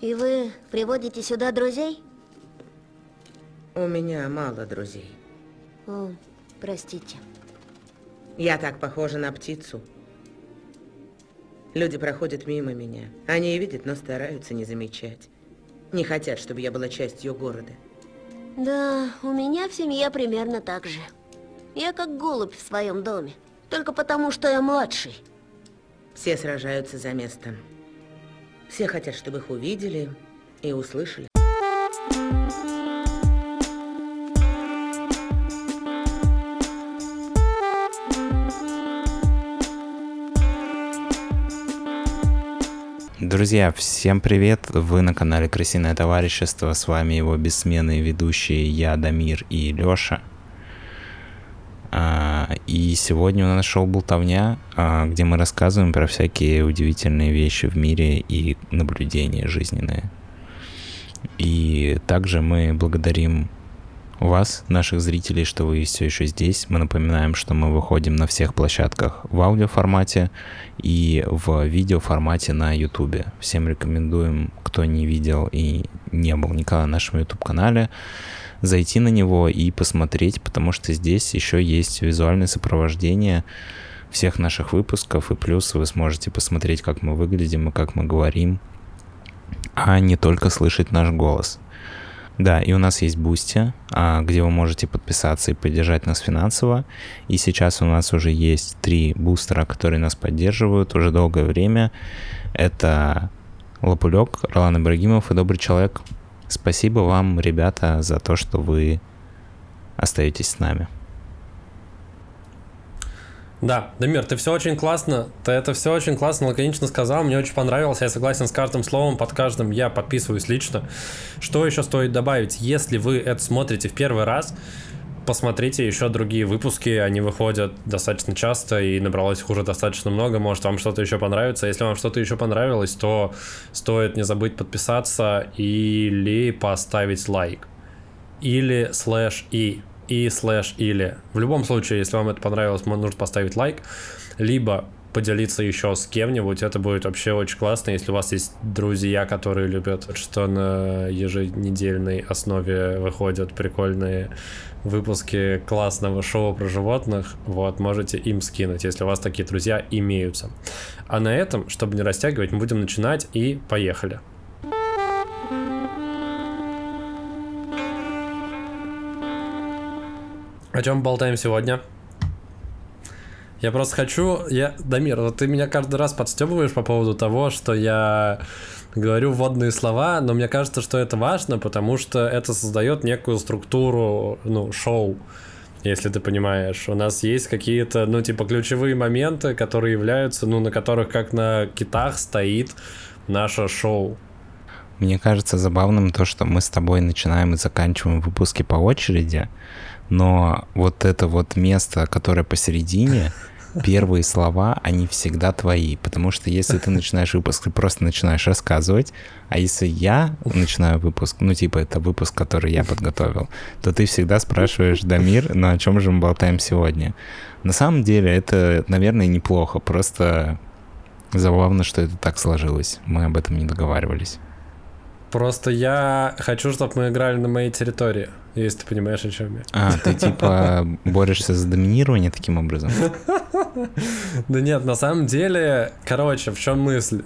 И вы приводите сюда друзей? У меня мало друзей. О, простите. Я так похожа на птицу. Люди проходят мимо меня. Они видят, но стараются не замечать. Не хотят, чтобы я была частью города. Да, у меня в семье примерно так же. Я как голубь в своем доме. Только потому, что я младший. Все сражаются за место. Все хотят, чтобы их увидели и услышали. Друзья, всем привет! Вы на канале Крысиное Товарищество, с вами его бессменные ведущие я, Дамир и Лёша. И сегодня у нас шоу «Болтовня», где мы рассказываем про всякие удивительные вещи в мире и наблюдения жизненные. И также мы благодарим вас, наших зрителей, что вы все еще здесь. Мы напоминаем, что мы выходим на всех площадках в аудиоформате и в видеоформате на YouTube. Всем рекомендуем, кто не видел и не был никогда на нашем YouTube-канале, зайти на него и посмотреть, потому что здесь еще есть визуальное сопровождение всех наших выпусков, и плюс вы сможете посмотреть, как мы выглядим и как мы говорим, а не только слышать наш голос. Да, и у нас есть Boosty, где вы можете подписаться и поддержать нас финансово. И сейчас у нас уже есть 3 бустера, которые нас поддерживают уже долгое время. Это Лапулек, Ролан Ибрагимов и Добрый Человек. Спасибо вам, ребята, за то, что вы остаетесь с нами. Да, Дамир, ты это все очень классно, лаконично сказал, мне очень понравилось, я согласен с каждым словом, под каждым я подписываюсь лично. Что еще стоит добавить? Если вы это смотрите в первый раз, посмотрите еще другие выпуски, они выходят достаточно часто и набралось их уже достаточно много, может вам что-то еще понравится. Если вам что-то еще понравилось, то стоит не забыть подписаться или поставить лайк, или слэш или. В любом случае, если вам это понравилось, вам нужно поставить лайк, либо поделиться еще с кем-нибудь, это будет вообще очень классно, если у вас есть друзья, которые любят, что на еженедельной основе выходят прикольные выпуски классного шоу про животных, вот, можете им скинуть, если у вас такие друзья имеются. А на этом, чтобы не растягивать, мы будем начинать и поехали. О чем болтаем сегодня? Я просто хочу... Дамир, вот ты меня каждый раз подстёбываешь по поводу того, что я говорю вводные слова, но мне кажется, что это важно, потому что это создает некую структуру, шоу, если ты понимаешь. У нас есть какие-то, ключевые моменты, которые являются, на которых как на китах стоит наше шоу. Мне кажется забавным то, что мы с тобой начинаем и заканчиваем выпуски по очереди, но вот это вот место, которое посередине, первые слова, они всегда твои. Потому что если ты начинаешь выпуск, ты просто начинаешь рассказывать. А если я начинаю выпуск, это выпуск, который я подготовил, то ты всегда спрашиваешь: Дамир, о чем же мы болтаем сегодня? На самом деле это, наверное, неплохо. Просто забавно, что это так сложилось. Мы об этом не договаривались. Просто я хочу, чтобы мы играли на моей территории, если ты понимаешь, о чем я. Ты типа борешься за доминирование таким образом? Да нет, на самом деле, в чем мысль?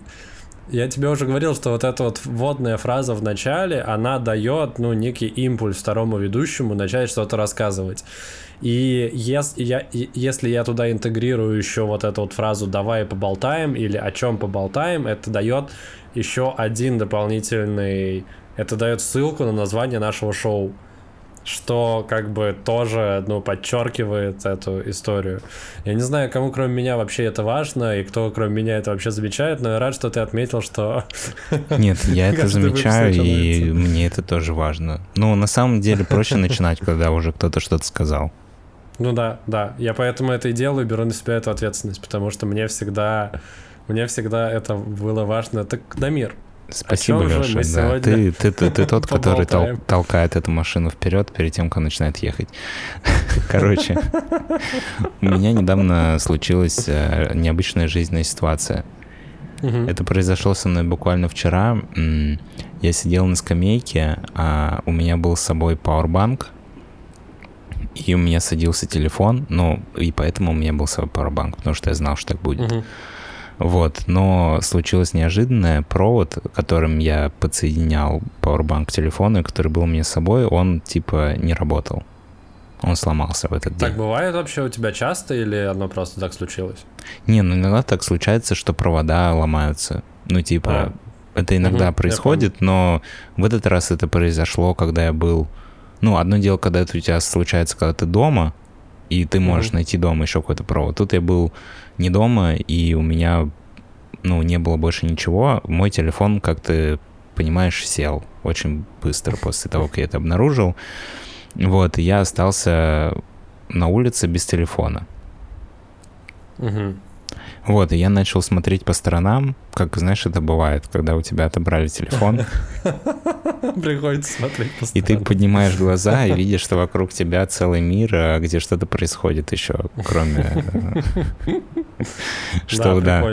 Я тебе уже говорил, что вот эта вот вводная фраза в начале, она дает, некий импульс второму ведущему начать что-то рассказывать. И если я туда интегрирую еще вот эту вот фразу «давай поболтаем» или «о чем поболтаем», это дает еще один дополнительный... Это дает ссылку на название нашего шоу, что тоже, подчеркивает эту историю. Я не знаю, кому кроме меня вообще это важно, и кто кроме меня это вообще замечает, но я рад, что ты отметил, что... Нет, я это замечаю, и мне это тоже важно. На самом деле проще начинать, когда уже кто-то что-то сказал. Да. Я поэтому это и делаю, беру на себя эту ответственность, потому что мне всегда это было важно. Так, Дамир. Спасибо, Леша. Да. Ты тот, который толкает эту машину вперед перед тем, как она начинает ехать. У меня недавно случилась необычная жизненная ситуация. Угу. Это произошло со мной буквально вчера. Я сидел на скамейке, а у меня был с собой пауэрбанк, и у меня садился телефон, ну, и поэтому у меня был с собой пауэрбанк, потому что я знал, что так будет. Угу. Вот, но случилось неожиданное. Провод, которым я подсоединял пауэрбанк к телефону, который был у меня с собой, он типа не работал. Он сломался в этот день. Так бывает вообще у тебя часто или оно просто так случилось? Не, ну иногда так случается, что провода ломаются. Ну типа, это иногда происходит, но в этот раз это произошло, когда я был... Ну, одно дело, когда это у тебя случается, когда ты дома, и ты можешь найти дома еще какой-то провод. Тут я был не дома, и у меня, ну, не было больше ничего. Мой телефон, как ты понимаешь, сел очень быстро после того, как я это обнаружил. Вот, и я остался на улице без телефона. Угу. Вот, и я начал смотреть по сторонам, как, знаешь, это бывает, когда у тебя отобрали телефон. Приходится смотреть по сторонам. И ты поднимаешь глаза и видишь, что вокруг тебя целый мир, где что-то происходит еще, кроме... Что, да,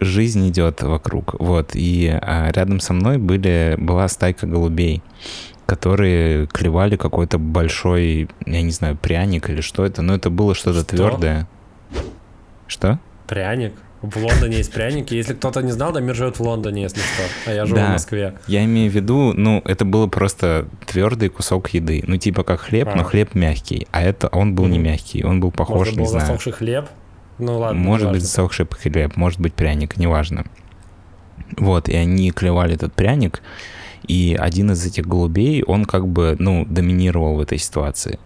жизнь идет вокруг. Вот, и рядом со мной была стайка голубей, которые клевали какой-то большой, я не знаю, пряник или что это, но это было что-то твердое. Что? Пряник? В Лондоне есть пряники. Если кто-то не знал, Дамир живет в Лондоне, если что. А я живу в Москве. Я имею в виду, ну, это было просто твердый кусок еды. Ну, типа как хлеб, но хлеб мягкий. А это он был не мягкий, он был похож, не знаю. Может, был засохший хлеб? Ну, ладно. Может быть, засохший хлеб, может быть, пряник, неважно. Вот, и они клевали этот пряник. И один из этих голубей, он как бы, ну, доминировал в этой ситуации.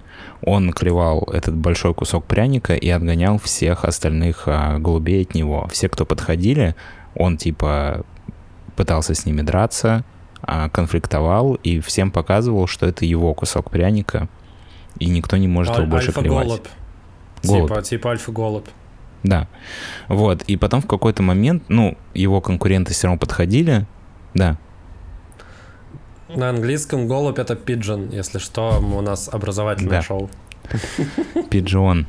Он клевал этот большой кусок пряника и отгонял всех остальных голубей от него. Все, кто подходили, он типа пытался с ними драться, конфликтовал и всем показывал, что это его кусок пряника, и никто не может его больше клевать. Голубь. Типа альфа-голубь. Да. Вот. И потом в какой-то момент, ну, его конкуренты все равно подходили. Да. На английском голубь — это пиджин, если что, у нас образовательное шоу. Пиджон.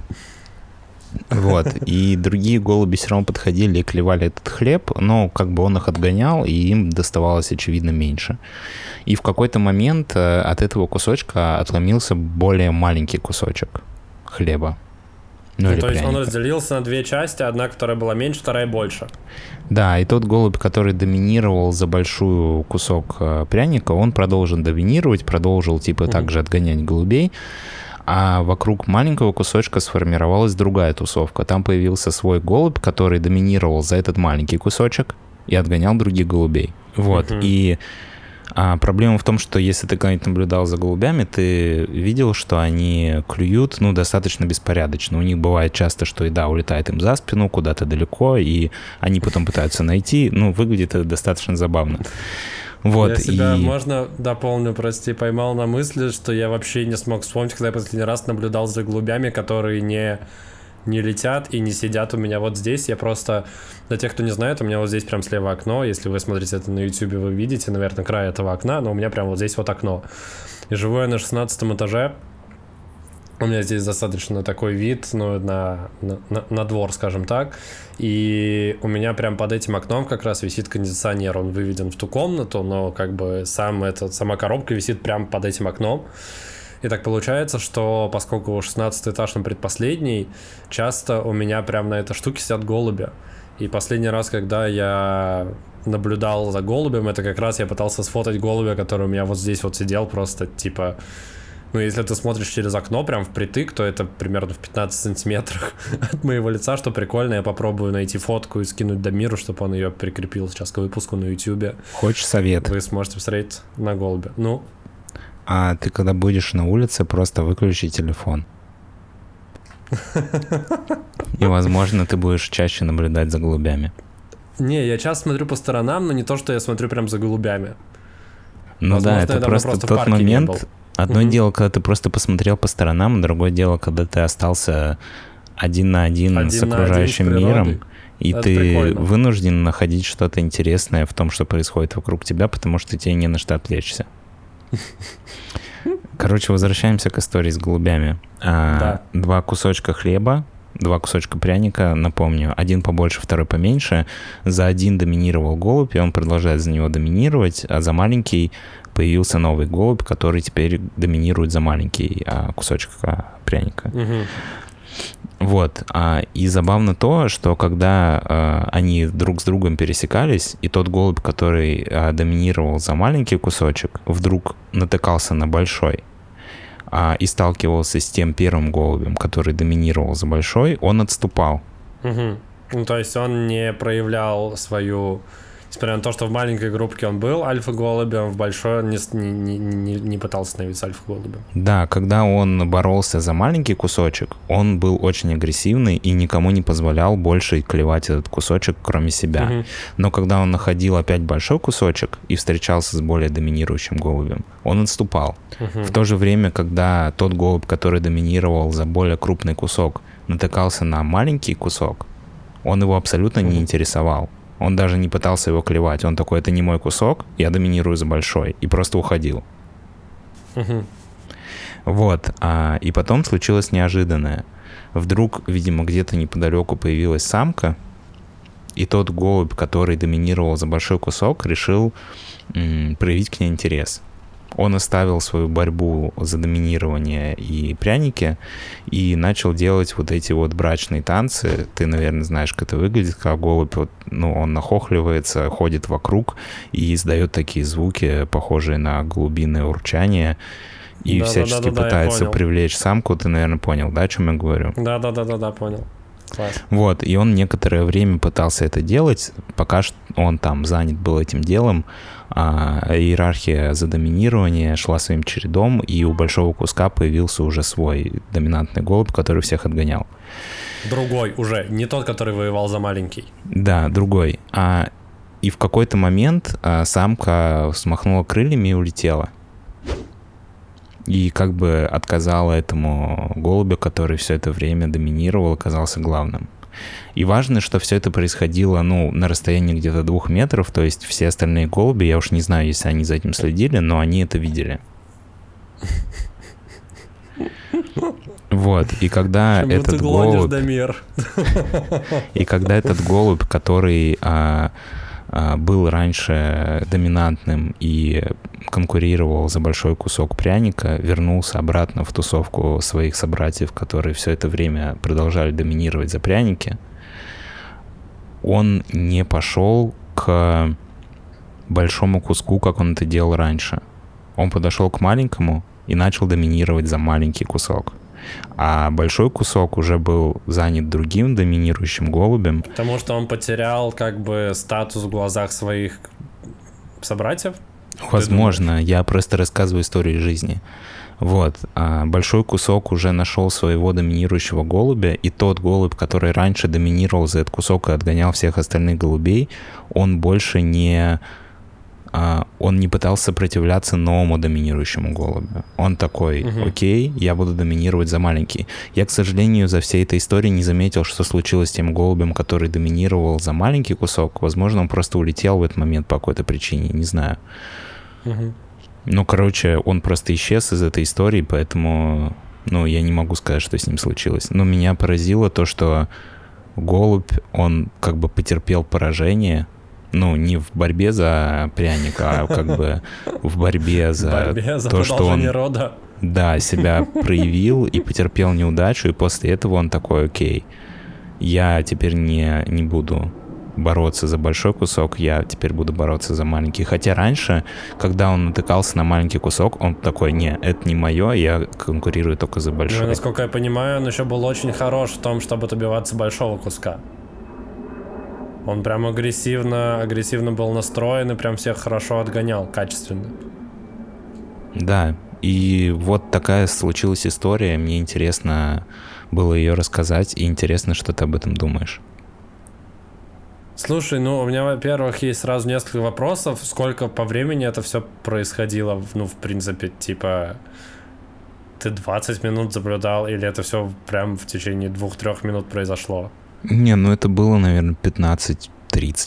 Вот, и другие голуби все равно подходили и клевали этот хлеб, но как бы он их отгонял, и им доставалось, очевидно, меньше. И в какой-то момент от этого кусочка отломился более маленький кусочек хлеба. Ну, то есть он разделился на две части, одна, которая была меньше, вторая больше. Да, и тот голубь, который доминировал за большой кусок пряника, он продолжил доминировать, продолжил типа также отгонять голубей, а вокруг маленького кусочка сформировалась другая тусовка. Там появился свой голубь, который доминировал за этот маленький кусочек и отгонял других голубей. Вот, и... А проблема в том, что если ты когда-нибудь наблюдал за голубями, ты видел, что они клюют, ну, достаточно беспорядочно. У них бывает часто, что еда улетает им за спину куда-то далеко, и они потом пытаются найти. Ну, выглядит это достаточно забавно. Вот, я себя, можно дополню, прости, поймал на мысли, что я вообще не смог вспомнить, когда я последний раз наблюдал за голубями, которые не летят и не сидят у меня вот здесь. Я просто, для тех, кто не знает, у меня вот здесь прям слева окно. Если вы смотрите это на YouTube, вы видите, наверное, край этого окна, но у меня прям вот здесь вот окно. И живу я на 16 этаже. У меня здесь достаточно такой вид, ну, на двор, скажем так. И у меня прям под этим окном как раз висит кондиционер. Он выведен в ту комнату, но как бы сама коробка висит прям под этим окном. И так получается, что поскольку 16 этаж он предпоследний, часто у меня прям на этой штуке сидят голуби. И последний раз, когда я наблюдал за голубем, это как раз я пытался сфотать голубя, который у меня вот здесь вот сидел, просто типа... Ну, если ты смотришь через окно прям впритык, то это примерно в 15 сантиметрах от моего лица, что прикольно. Я попробую найти фотку и скинуть Дамиру, чтобы он ее прикрепил сейчас к выпуску на YouTube. Хочешь совет? Вы сможете посмотреть на голубя. Ну... А ты, когда будешь на улице, просто выключи телефон. И, возможно, ты будешь чаще наблюдать за голубями. Не, я часто смотрю по сторонам, но не то, что я смотрю прям за голубями. Ну возможно, да, это просто тот момент. Одно дело, когда ты просто посмотрел по сторонам, другое дело, когда ты остался один с окружающим миром. И это ты прикольно. Вынужден находить что-то интересное в том, что происходит вокруг тебя, потому что тебе не на что отвлечься. Короче, возвращаемся к истории с голубями. Два кусочка хлеба два кусочка пряника, напомню, один побольше, второй поменьше. За один доминировал голубь, и он продолжает за него доминировать, а за маленький появился новый голубь, который теперь доминирует за маленький кусочек пряника. Угу. Вот. И забавно то, что когда они друг с другом пересекались, и тот голубь, который доминировал за маленький кусочек, вдруг натыкался на большой и сталкивался с тем первым голубем, который доминировал за большой, он отступал. Угу. Ну, то есть он не проявлял свою... Несмотря на то, что в маленькой группе он был альфа-голубем, в большой он не пытался становиться альфа-голубем. Да, когда он боролся за маленький кусочек, он был очень агрессивный и никому не позволял больше клевать этот кусочек, кроме себя. Угу. Но когда он находил опять большой кусочек и встречался с более доминирующим голубем, он отступал. Угу. В то же время, когда тот голубь, который доминировал за более крупный кусок, натыкался на маленький кусок, он его абсолютно не интересовал. Он даже не пытался его клевать. Он такой, это не мой кусок, я доминирую за большой. И просто уходил. Угу. Вот. И потом случилось неожиданное. Вдруг, видимо, где-то неподалеку появилась самка, и тот голубь, который доминировал за большой кусок, решил проявить к ней интерес. Он оставил свою борьбу за доминирование и пряники и начал делать вот эти вот брачные танцы. Ты, наверное, знаешь, как это выглядит, как голубь, вот, ну, он нахохливается, ходит вокруг и издает такие звуки, похожие на голубиное урчание, и да, всячески пытается привлечь самку. Ты, наверное, понял, да, о чем я говорю? Да, понял. Класс. Вот, и он некоторое время пытался это делать, пока он там занят был этим делом, иерархия за доминирование шла своим чередом, и у большого куска появился уже свой доминантный голубь, который всех отгонял. Другой уже, не тот, который воевал за маленький. Да, другой. И в какой-то момент самка смахнула крыльями и улетела. И как бы отказала этому голубю, который все это время доминировал, оказался главным. И важно, что все это происходило, ну, на расстоянии где-то 2 метров, то есть все остальные голуби, я уж не знаю, если они за этим следили, но они это видели. Вот, и когда этот голубь... И когда этот голубь, который... был раньше доминантным и конкурировал за большой кусок пряника, вернулся обратно в тусовку своих собратьев, которые все это время продолжали доминировать за пряники, он не пошел к большому куску, как он это делал раньше. Он подошел к маленькому и начал доминировать за маленький кусок. А большой кусок уже был занят другим доминирующим голубем. Потому что он потерял как бы статус в глазах своих собратьев? Возможно, я просто рассказываю историю жизни. Вот, большой кусок уже нашел своего доминирующего голубя, и тот голубь, который раньше доминировал за этот кусок и отгонял всех остальных голубей, он больше не... он не пытался сопротивляться новому доминирующему голубю. Он такой, окей, я буду доминировать за маленький. Я, к сожалению, за всей этой историей не заметил, что случилось с тем голубем, который доминировал за маленький кусок. Возможно, он просто улетел в этот момент по какой-то причине, не знаю. Ну, короче, он просто исчез из этой истории, поэтому, ну, я не могу сказать, что с ним случилось. Но меня поразило то, что голубь, он как бы потерпел поражение, ну, не в борьбе за пряник, а как бы в борьбе за то, что он рода. Да, себя проявил и потерпел неудачу, и после этого он такой, окей, я теперь не буду бороться за большой кусок, я теперь буду бороться за маленький. Хотя раньше, когда он натыкался на маленький кусок, он такой, не, это не мое, я конкурирую только за большой. Ну, насколько я понимаю, он еще был очень хорош в том, чтобы добиваться большого куска. Он прям агрессивно был настроен и прям всех хорошо отгонял, качественно. Да, и вот такая случилась история. Мне интересно было ее рассказать, и интересно, что ты об этом думаешь. Слушай, ну у меня, во-первых, есть сразу несколько вопросов. Сколько по времени это все происходило? Ну, в принципе, типа... Ты 20 минут заблюдал, или это все прям в течение 2-3 минут произошло? Не, ну это было, наверное, 15-30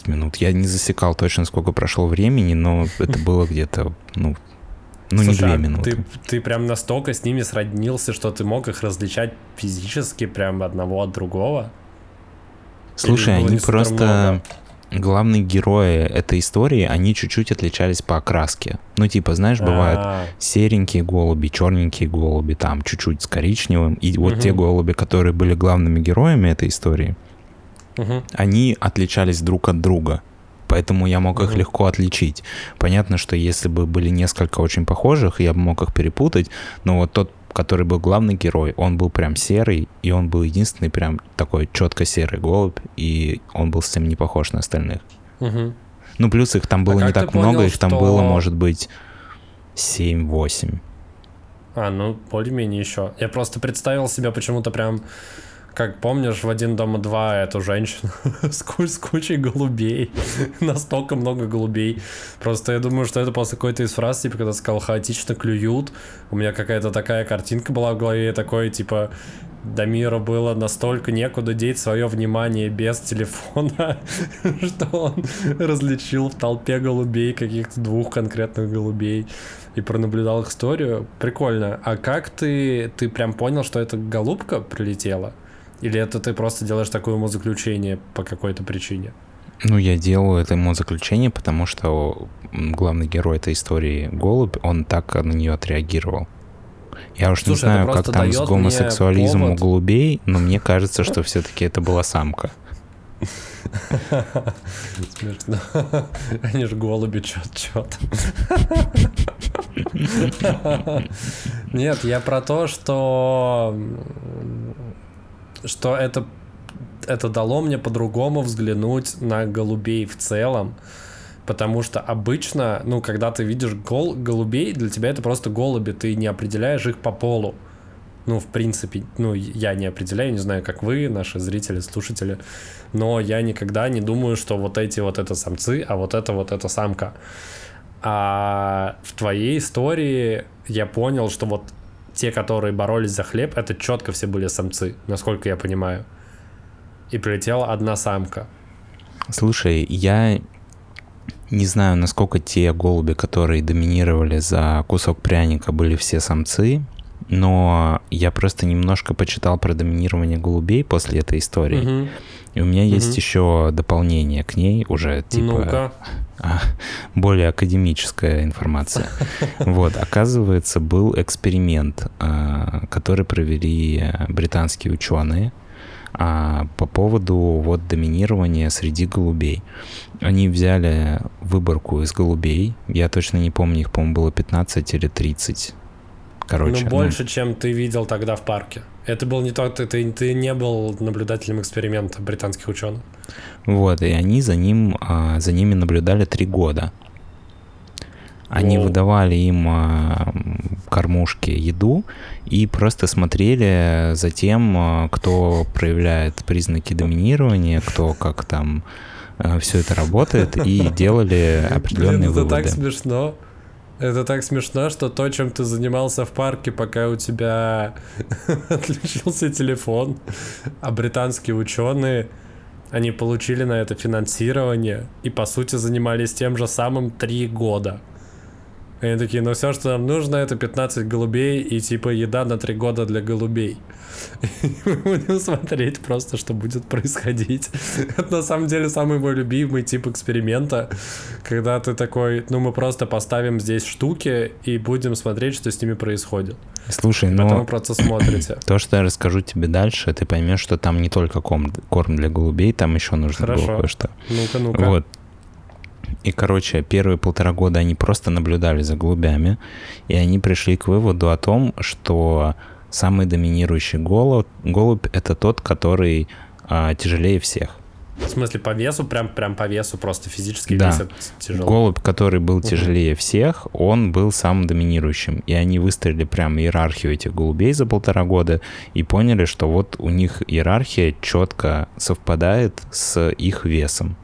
минут. Я не засекал точно, сколько прошло времени, но это было где-то, ну, Ну, слушай, не 2 минуты. Ты прям настолько с ними сроднился, что ты мог их различать физически прям одного от другого? Слушай, они просто... Главные герои этой истории, они чуть-чуть отличались по окраске. Ну, типа, знаешь, бывают серенькие голуби, черненькие голуби, там, чуть-чуть с коричневым. И вот те голуби, которые были главными героями этой истории, они отличались друг от друга. Поэтому я мог их легко отличить. Понятно, что если бы были несколько очень похожих, я бы мог их перепутать, но вот тот, который был главный герой, он был прям серый, и он был единственный прям такой четко серый голубь, и он был совсем не похож на остальных. Ну, плюс их там было не так много, их там было, может быть, 7-8. А, ну, более-менее еще. Я просто представил себя почему-то прям... Как помнишь, в «Один дома два» эту женщину с кучей голубей. Настолько много голубей. Просто я думаю, что это после какой-то из фраз, типа, когда сказал «хаотично клюют». У меня какая-то такая картинка была в голове, такой, типа, до мира было настолько некуда деть свое внимание без телефона, что он различил в толпе голубей, каких-то двух конкретных голубей, и пронаблюдал их историю. Прикольно. А как ты прям понял, что эта голубка прилетела? Или это ты просто делаешь такое умозаключение по какой-то причине? Ну, я делаю это умозаключение, потому что главный герой этой истории, голубь, он так на нее отреагировал. Я уж не знаю, как там с гомосексуализмом у голубей, но мне кажется, что все-таки это была самка. Смешно. Они же голуби, чё-то. Нет, я про то, что это дало мне по-другому взглянуть на голубей в целом, потому что обычно, ну, когда ты видишь голубей, для тебя это просто голуби, ты не определяешь их по полу. Ну, в принципе, ну, я не определяю, не знаю, как вы, наши зрители, слушатели, но я никогда не думаю, что вот это самцы, а вот это самка. А в твоей истории я понял, что вот те, которые боролись за хлеб, это четко все были самцы, насколько я понимаю. И прилетела одна самка. Слушай, я не знаю, насколько те голуби, которые доминировали за кусок пряника, были все самцы, но я просто немножко почитал про доминирование голубей после этой истории. Угу. И у меня есть еще дополнение к ней, уже типа более академическая информация. Вот, оказывается, был эксперимент, который провели британские ученые по поводу вот доминирования среди голубей. Они взяли выборку из голубей, я точно не помню, их, по-моему, было 15 или 30. Короче, ну, больше, чем ты видел тогда в парке. Это был не тот, ты не был наблюдателем эксперимента британских ученых. Вот, и они за ними наблюдали 3 года. Они выдавали им кормушки, еду, и просто смотрели за тем, кто проявляет признаки доминирования, кто как там все это работает, и делали определенные выводы. Это так смешно. Это так смешно, что то, чем ты занимался в парке, пока у тебя отключился телефон, а британские ученые, они получили на это финансирование и, по сути, занимались тем же самым 3 года. И они такие, ну все, что нам нужно, это 15 голубей и типа еда на 3 года для голубей. И мы будем смотреть просто, что будет происходить. Это на самом деле самый мой любимый тип эксперимента, когда ты такой, ну мы просто поставим здесь штуки и будем смотреть, что с ними происходит. Слушай, ну потом вы просто смотрите. То, что я расскажу тебе дальше, ты поймешь, что там не только корм для голубей, там еще нужно было кое-что. Ну-ка. Вот. И, короче, первые 1,5 года они просто наблюдали за голубями, и они пришли к выводу о том, что самый доминирующий голубь — это тот, который тяжелее всех. В смысле, по весу? Прям по весу просто физически весит тяжело? Голубь, который был тяжелее всех, он был самым доминирующим. И они выстроили прям иерархию этих голубей за 1,5 года и поняли, что вот у них иерархия четко совпадает с их весом.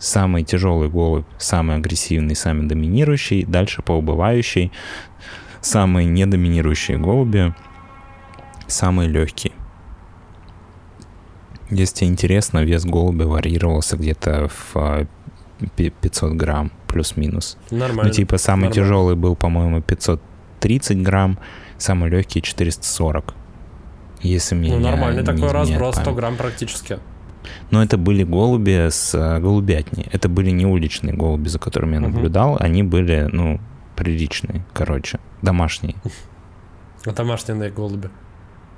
Самый тяжелый голубь, самый агрессивный, самый доминирующий, дальше по убывающей, самые недоминирующие голуби, самые легкие. Если тебе интересно, вес голубя варьировался где-то в 500 грамм плюс-минус. Нормально. Ну, типа, самый нормально. Тяжелый был, по-моему, 530 грамм, самый легкий 440. Если мне нормальный такой разброс, 100 грамм практически. Но это были голуби с голубятни. Это были не уличные голуби, за которыми я наблюдал. Они были, ну, приличные, короче, домашние. Домашние голуби.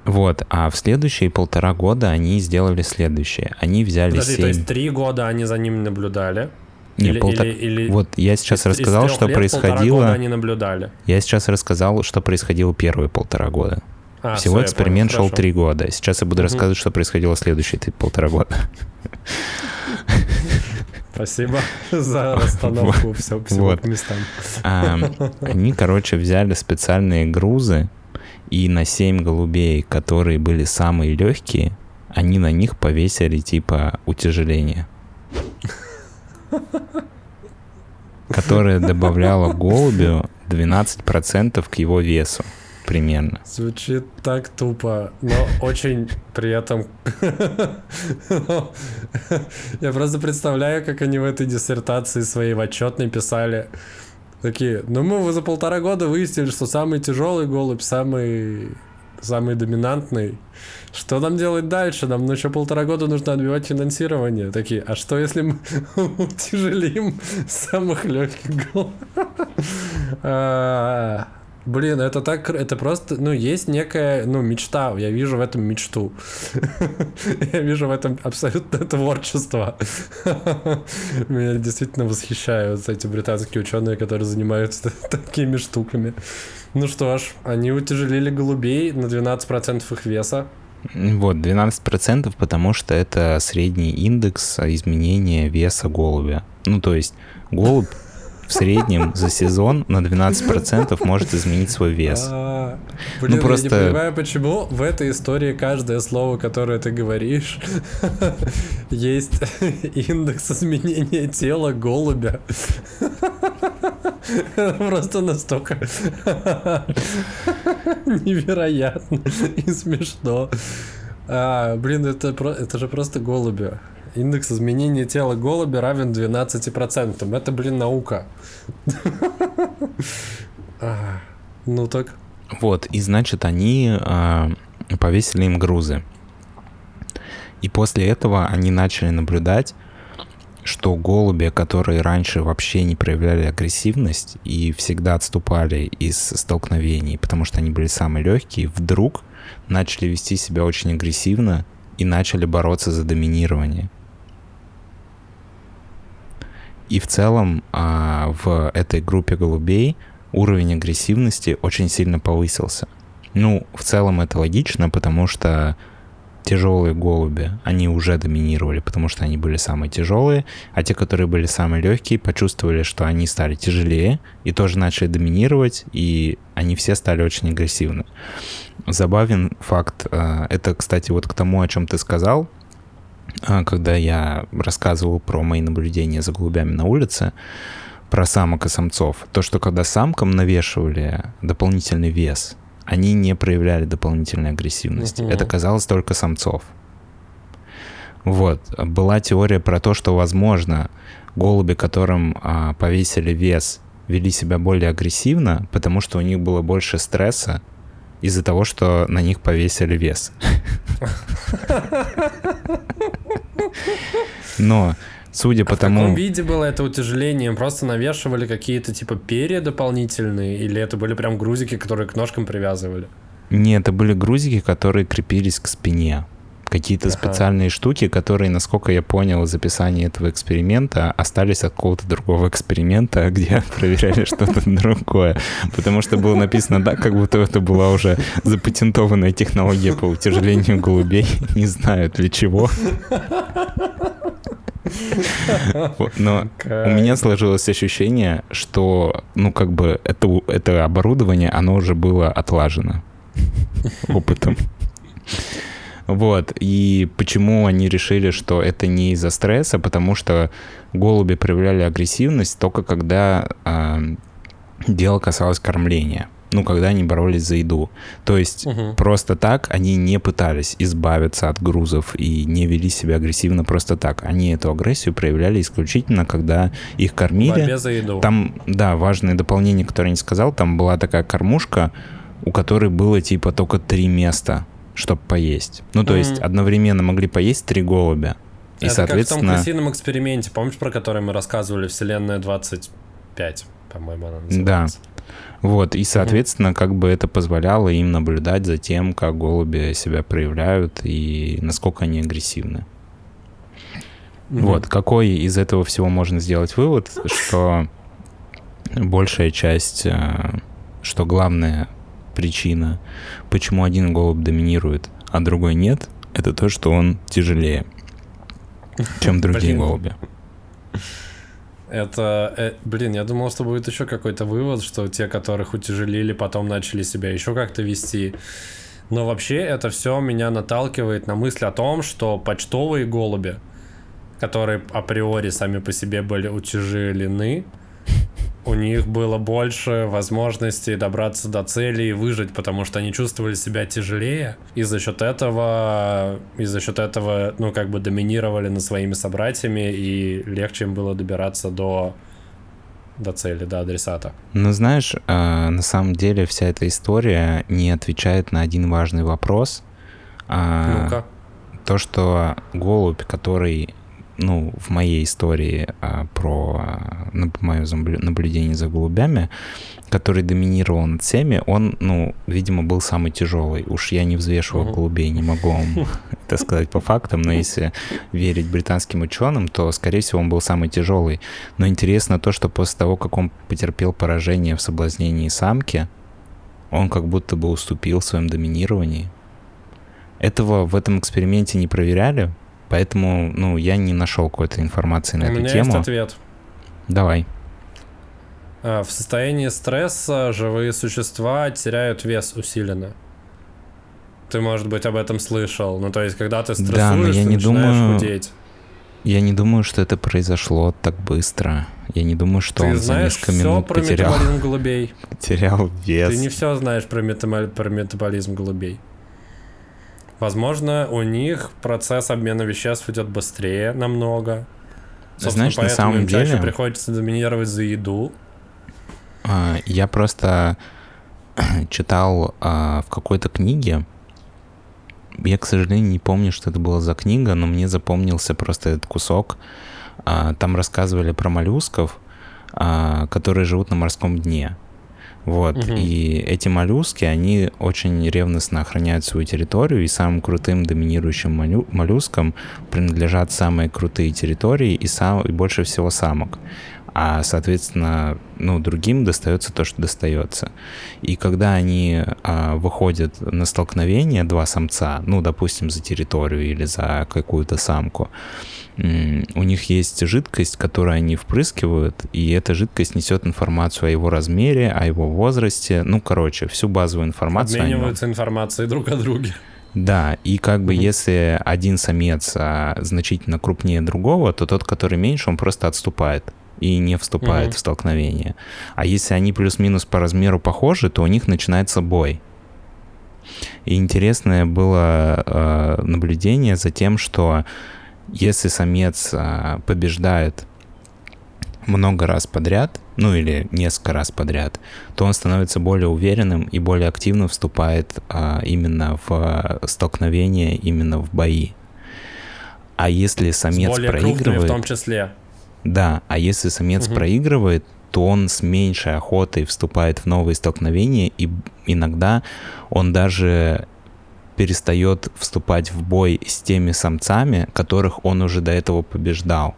Вот, а в следующие 1,5 года они сделали следующее. Они взяли... Подожди, то есть 3 года они за ними наблюдали? Не, или, вот я сейчас рассказал, что происходило... они наблюдали. Я сейчас рассказал, что происходило первые 1,5 года. Всего эксперимент шел 3 года. Сейчас я буду рассказывать, что происходило следующие 1,5 года. Спасибо за расстановку всего по местам. Они, короче, взяли специальные грузы, и на 7 голубей, которые были самые легкие, они на них повесили типа утяжеление, которое добавляло голубю 12% к его весу. Примерно. Звучит так тупо, но очень при этом... Я просто представляю, как они в этой диссертации своей в отчетной писали. Такие, ну мы за 1,5 года выяснили, что самый тяжелый голубь, самый доминантный. Что нам делать дальше? Нам еще 1,5 года нужно отбивать финансирование. Такие, а что если мы утяжелим самых легких голубей? Блин, это так, это просто, ну, есть некая, ну, мечта, я вижу в этом мечту. Я вижу в этом абсолютное творчество. Меня действительно восхищают эти британские ученые, которые занимаются такими штуками. Ну что ж, они утяжелили голубей на 12% их веса. Вот, 12%, потому что это средний индекс изменения веса голубя. Ну, то есть, голубь в среднем за сезон на 12% может изменить свой вес. Блин, ну, просто... я не понимаю, почему в этой истории каждое слово, которое ты говоришь, есть индекс изменения тела голубя. Просто настолько невероятно и смешно. Блин, это же просто голубя. Индекс изменения тела голубя равен 12%. Это, блин, наука. Ну так. Вот, и значит, они повесили им грузы. И после этого они начали наблюдать, что голуби, которые раньше вообще не проявляли агрессивность и всегда отступали из столкновений, потому что они были самые легкие, вдруг начали вести себя очень агрессивно и начали бороться за доминирование. И в целом в этой группе голубей уровень агрессивности очень сильно повысился. Ну, в целом это логично, потому что тяжелые голуби, они уже доминировали, потому что они были самые тяжелые, а те, которые были самые легкие, почувствовали, что они стали тяжелее и тоже начали доминировать, и они все стали очень агрессивны. Забавен факт, это, кстати, вот к тому, о чем ты сказал, когда я рассказывал про мои наблюдения за голубями на улице, про самок и самцов, то, что когда самкам навешивали дополнительный вес, они не проявляли дополнительной агрессивности. Это казалось только самцов. Вот. Была теория про то, что, возможно, голуби, которым повесили вес, вели себя более агрессивно, потому что у них было больше стресса из-за того, что на них повесили вес. Но... судя по тому... в каком виде было это утяжеление? Просто навешивали какие-то типа перья дополнительные? Или это были прям грузики, которые к ножкам привязывали? Нет, это были грузики, которые крепились к спине. Какие-то специальные штуки, которые, насколько я понял из описания этого эксперимента, остались от какого-то другого эксперимента, где проверяли что-то другое. Потому что было написано так, как будто это была уже запатентованная технология по утяжелению голубей. Не знаю, для чего. Но у меня сложилось ощущение, что, ну, как бы это оборудование, оно уже было отлажено опытом. Вот, и почему они решили, что это не из-за стресса, потому что голуби проявляли агрессивность только когда дело касалось кормления. ну, когда они боролись за еду. То есть просто так они не пытались избавиться от грузов и не вели себя агрессивно просто так. Они эту агрессию проявляли исключительно, когда их кормили. В борьбе за еду. Там, да, важное дополнение, которое я не сказал, там была такая кормушка, у которой было типа только 3 места, чтобы поесть. Ну, то есть одновременно могли поесть 3 голубя. И, это соответственно... как в том крысином эксперименте, помнишь, про который мы рассказывали, Вселенная 25, по-моему, она называется. Да. Вот, и, соответственно, как бы это позволяло им наблюдать за тем, как голуби себя проявляют и насколько они агрессивны. Вот, какой из этого всего можно сделать вывод, что большая часть, что главная причина, почему один голубь доминирует, а другой нет, это то, что он тяжелее, чем другие голуби. Это, блин, я думал, что будет еще какой-то вывод, что те, которых утяжелили, потом начали себя еще как-то вести. Но вообще это все меня наталкивает на мысль о том, что почтовые голуби, которые априори сами по себе были утяжелены, у них было больше возможностей добраться до цели и выжить, потому что они чувствовали себя тяжелее, и за счет этого, ну, как бы доминировали над своими собратьями, и легче им было добираться до цели, до адресата. Ну, знаешь, на самом деле вся эта история не отвечает на один важный вопрос. Ну-ка. То, что голубь, который... ну, в моей истории про мое наблюдение за голубями, который доминировал над всеми, он, ну, видимо, был самый тяжелый. Уж я не взвешивал голубей, не могу вам это сказать по фактам, но если верить британским ученым, то, скорее всего, он был самый тяжелый. Но интересно то, что после того, как он потерпел поражение в соблазнении самки, он как будто бы уступил в своем доминировании. Этого в этом эксперименте не проверяли, поэтому, ну, я не нашел какой-то информации на эту тему. У меня есть ответ. Давай. В состоянии стресса живые существа теряют вес усиленно. Ты, может быть, об этом слышал. Ну, то есть, когда ты стрессуешь, да, но ты начинаешь худеть. Я не думаю, что это произошло так быстро. Я не думаю, что он за несколько минут потерял... Ты знаешь все про метаболизм голубей. Потерял вес. Ты не все знаешь про метаболизм голубей. Возможно, у них процесс обмена веществ идет быстрее намного. Собственно, знаешь, поэтому на самом им деле чаще приходится доминировать за еду. Я просто читал в какой-то книге. Я, к сожалению, не помню, что это была за книга, но мне запомнился просто этот кусок. Там рассказывали про моллюсков, которые живут на морском дне. Вот, и эти моллюски, они очень ревностно охраняют свою территорию, и самым крутым доминирующим моллюскам принадлежат самые крутые территории и больше всего самок. А, соответственно, ну, другим достается то, что достается. И когда они выходят на столкновение, два самца, ну, допустим, за территорию или за какую-то самку, у них есть жидкость, которую они впрыскивают, и эта жидкость несет информацию о его размере, о его возрасте, ну, короче, всю базовую информацию. Обмениваются информацией друг о друге. Да, и как бы если один самец значительно крупнее другого, то тот, который меньше, он просто отступает и не вступает в столкновение. А если они плюс-минус по размеру похожи, то у них начинается бой. И интересное было наблюдение за тем, что если самец побеждает много раз подряд, ну или несколько раз подряд, то он становится более уверенным и более активно вступает именно в столкновение, именно в бои. А если самец более проигрывает... крупными в том числе. Да, а если самец проигрывает, то он с меньшей охотой вступает в новые столкновения, и иногда он даже перестает вступать в бой с теми самцами, которых он уже до этого побеждал.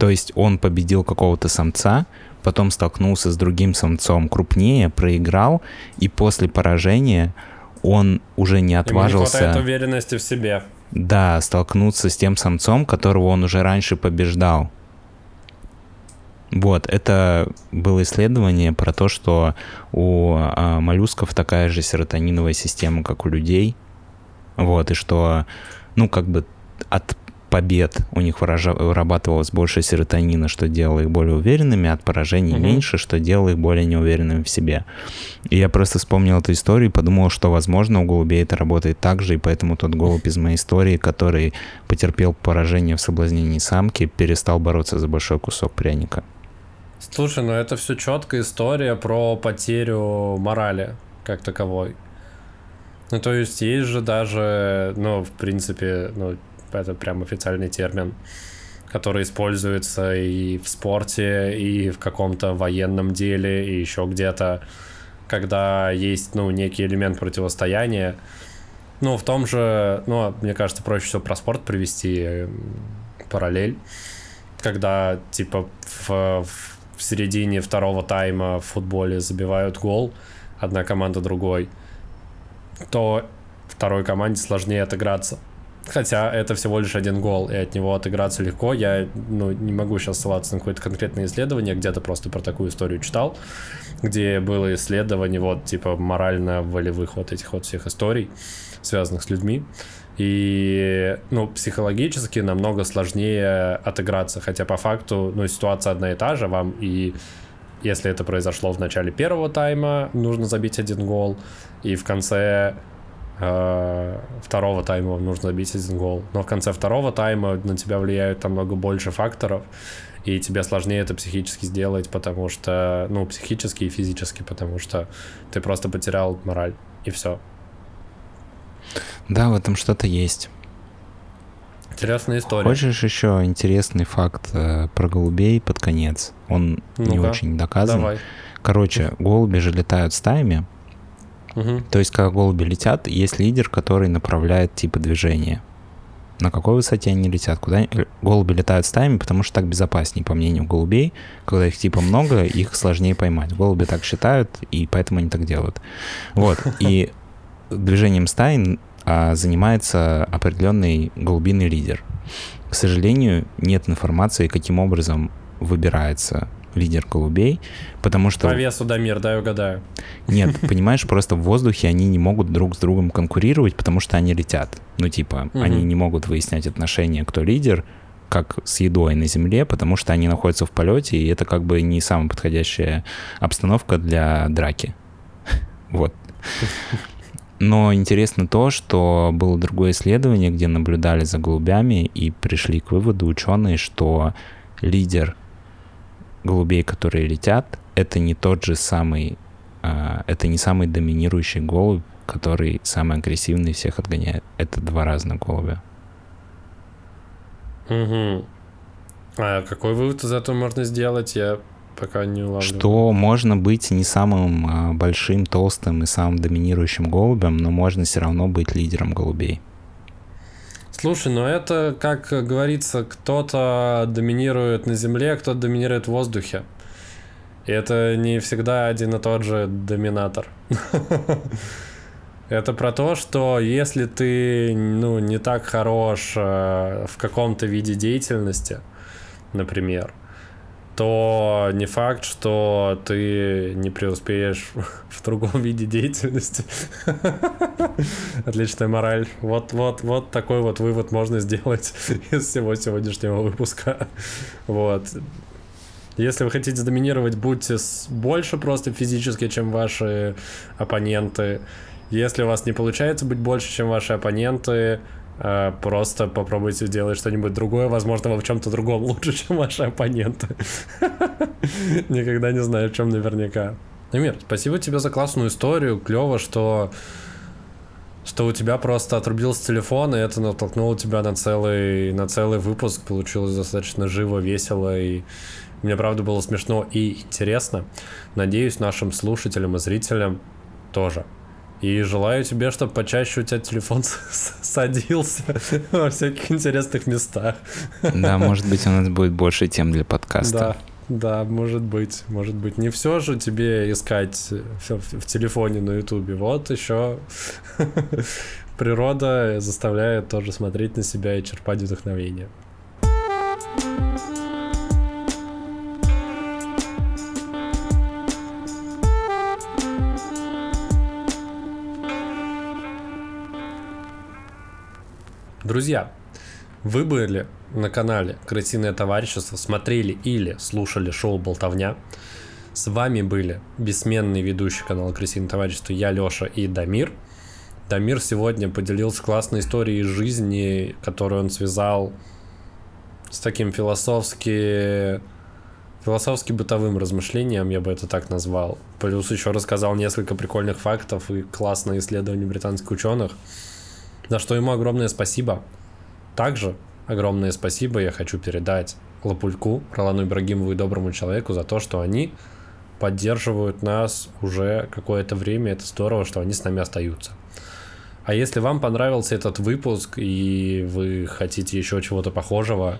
То есть он победил какого-то самца, потом столкнулся с другим самцом крупнее, проиграл, и после поражения он уже не отважился... Ему не хватает уверенности в себе. Да, столкнуться с тем самцом, которого он уже раньше побеждал. Вот, это было исследование про то, что у моллюсков такая же серотониновая система, как у людей. Вот, и что, ну, как бы от побед у них вырабатывалось больше серотонина, что делало их более уверенными, а от поражений меньше, что делало их более неуверенными в себе. И я просто вспомнил эту историю и подумал, что, возможно, у голубей это работает так же, и поэтому тот голубь из моей истории, который потерпел поражение в соблазнении самки, перестал бороться за большой кусок пряника. Слушай, ну это все четкая история про потерю морали как таковой. Ну, то есть, есть же даже, ну, в принципе, ну, это прям официальный термин, который используется и в спорте, и в каком-то военном деле, и еще где-то, когда есть, ну, некий элемент противостояния. Ну, в том же, ну, мне кажется, проще всего про спорт привести параллель, когда, типа, в середине второго тайма в футболе забивают гол, одна команда другой, то второй команде сложнее отыграться. Хотя это всего лишь один гол, и от него отыграться легко. Я, ну, не могу сейчас ссылаться на какое-то конкретное исследование, где-то просто про такую историю читал, где было исследование вот типа морально-волевых вот этих вот всех историй, связанных с людьми. И, ну, психологически намного сложнее отыграться, хотя по факту, ну, ситуация одна и та же вам, и если это произошло в начале первого тайма, нужно забить один гол, и в конце второго тайма нужно забить один гол. Но в конце второго тайма на тебя влияют намного больше факторов, и тебе сложнее это психически сделать, потому что, ну, психически и физически, потому что ты просто потерял мораль, и все. Да, в этом что-то есть. Интересная история. Хочешь еще интересный факт про голубей под конец? Он не очень доказан. Давай. Короче, голуби же летают стаями. То есть, когда голуби летят, есть лидер, который направляет типа движение. На какой высоте они летят? Куда голуби летают стаями, потому что так безопаснее, по мнению голубей. Когда их типа много, их сложнее поймать. Голуби так считают, и поэтому они так делают. Вот, и движением стаи занимается определенный голубиный лидер. К сожалению, нет информации, каким образом выбирается лидер голубей, потому что... По весу Дамир, да, я угадаю. Нет, понимаешь, просто в воздухе они не могут друг с другом конкурировать, потому что они летят. Ну, типа, они не могут выяснять отношения, кто лидер, как с едой на земле, потому что они находятся в полете, и это как бы не самая подходящая обстановка для драки. Вот. Но интересно то, что было другое исследование, где наблюдали за голубями и пришли к выводу ученые, что лидер голубей, которые летят, это не тот же самый, это не самый доминирующий голубь, который самый агрессивный всех отгоняет. Это два разных голубя. Угу. А какой вывод из этого можно сделать? Я пока не улавливаю. Что можно быть не самым большим, толстым и самым доминирующим голубем, но можно все равно быть лидером голубей. Слушай, ну это, как говорится, кто-то доминирует на земле, кто-то доминирует в воздухе. И это не всегда один и тот же доминатор. Это про то, что если ты, ну, не так хорош в каком-то виде деятельности, например, то не факт, что ты не преуспеешь в другом виде деятельности. Отличная мораль. Вот такой вот вывод можно сделать из всего сегодняшнего выпуска. Вот. Если вы хотите доминировать, будьте больше просто физически, чем ваши оппоненты. Если у вас не получается быть больше, чем ваши оппоненты, просто попробуйте делать что-нибудь другое. Возможно, вы в чем-то другом лучше, чем ваши оппоненты. Никогда не знаю, в чем наверняка. Дамир, спасибо тебе за классную историю. Клево, что у тебя просто отрубился телефон, и это натолкнуло тебя на целый выпуск. Получилось достаточно живо, весело, и мне, правда, было смешно и интересно. Надеюсь, нашим слушателям и зрителям тоже. И желаю тебе, чтобы почаще у тебя телефон садился во всяких интересных местах. Да, может быть, у нас будет больше тем для подкаста. Да, может быть. Не все же тебе искать все в телефоне на Ютубе. Вот еще природа заставляет тоже смотреть на себя и черпать вдохновение. Друзья, Вы были на канале «Крысиное Товарищество», смотрели или слушали шоу «Болтовня». С вами были бессменные ведущие канала «Крысиное Товарищество», я, Леша и Дамир. Дамир сегодня поделился классной историей жизни, которую он связал с таким философски-бытовым размышлением, я бы это так назвал. Плюс еще рассказал несколько прикольных фактов и классные исследования британских ученых, за что ему огромное спасибо. Также огромное спасибо я хочу передать Лапульку, Ролану Ибрагимову и Доброму Человеку за то, что они поддерживают нас уже какое-то время. Это здорово, что они с нами остаются. А если вам понравился этот выпуск и вы хотите еще чего-то похожего,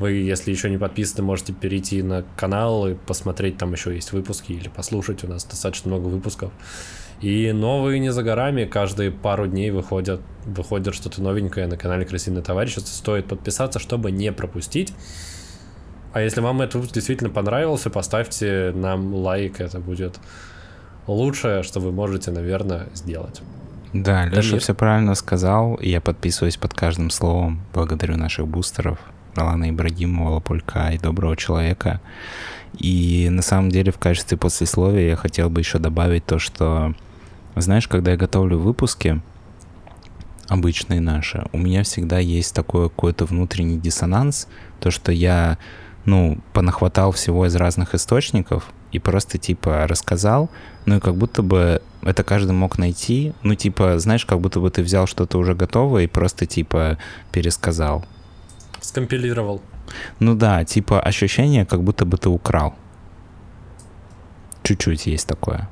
вы, если еще не подписаны, можете перейти на канал и посмотреть, там еще есть выпуски, или послушать, у нас достаточно много выпусков. И новые не за горами, каждые пару дней выходит что-то новенькое на канале «Крысиное Товарищество». Стоит подписаться, чтобы не пропустить. А если вам этот выпуск действительно понравился, поставьте нам лайк, это будет лучшее, что вы можете, наверное, сделать. Да, Леша все правильно сказал, и я подписываюсь под каждым словом. Благодарю наших бустеров, Ролана Ибрагимова, Лапулька и Доброго Человека. И на самом деле в качестве послесловия я хотел бы еще добавить то, что, знаешь, когда я готовлю выпуски, обычные наши, у меня всегда есть такой какой-то внутренний диссонанс, то, что я, понахватал всего из разных источников и просто, рассказал, и как будто бы это каждый мог найти, как будто бы ты взял что-то уже готовое и просто, пересказал. Скомпилировал. Ощущение, как будто бы ты украл. Чуть-чуть есть такое.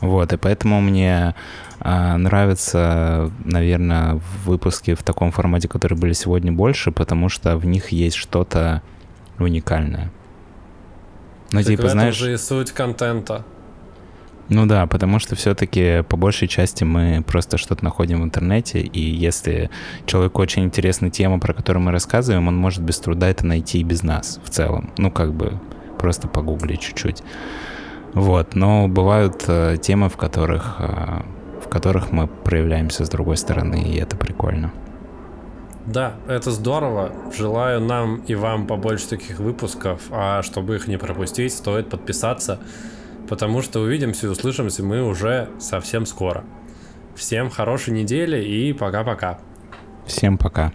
Вот, и поэтому мне нравится, наверное, выпуски в таком формате, которые были сегодня, больше, потому что в них есть что-то уникальное. Это же и суть контента. Потому что все-таки по большей части мы просто что-то находим в интернете, и если человеку очень интересна тема, про которую мы рассказываем, он может без труда это найти и без нас в целом. Просто погуглить чуть-чуть. Но бывают темы, в которых мы проявляемся с другой стороны, и это прикольно. Да, это здорово. Желаю нам и вам побольше таких выпусков, а чтобы их не пропустить, стоит подписаться. Потому что увидимся и услышимся мы уже совсем скоро. Всем хорошей недели и пока-пока. Всем пока.